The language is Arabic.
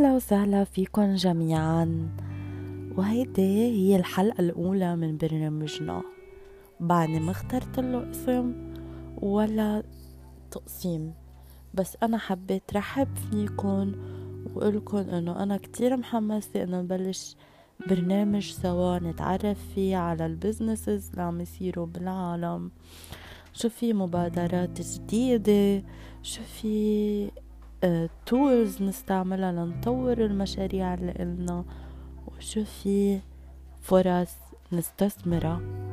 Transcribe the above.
أهلا وسهلا فيكم جميعا، وهيدي هي الحلقة الأولى من برنامجنا. بعدني ما اخترت له اسم ولا تقسيم، بس أنا حبيت رحب فيكم وقلكم أنه أنا كتير محمسة أنه نبلش برنامج سوا، نتعرف فيه على البزنسز اللي عم يصيروا بالعالم، شو في مبادرات جديدة، شو في tools نستعملها لنطور المشاريع اللي قلنا، وشو في فرص نستثمرها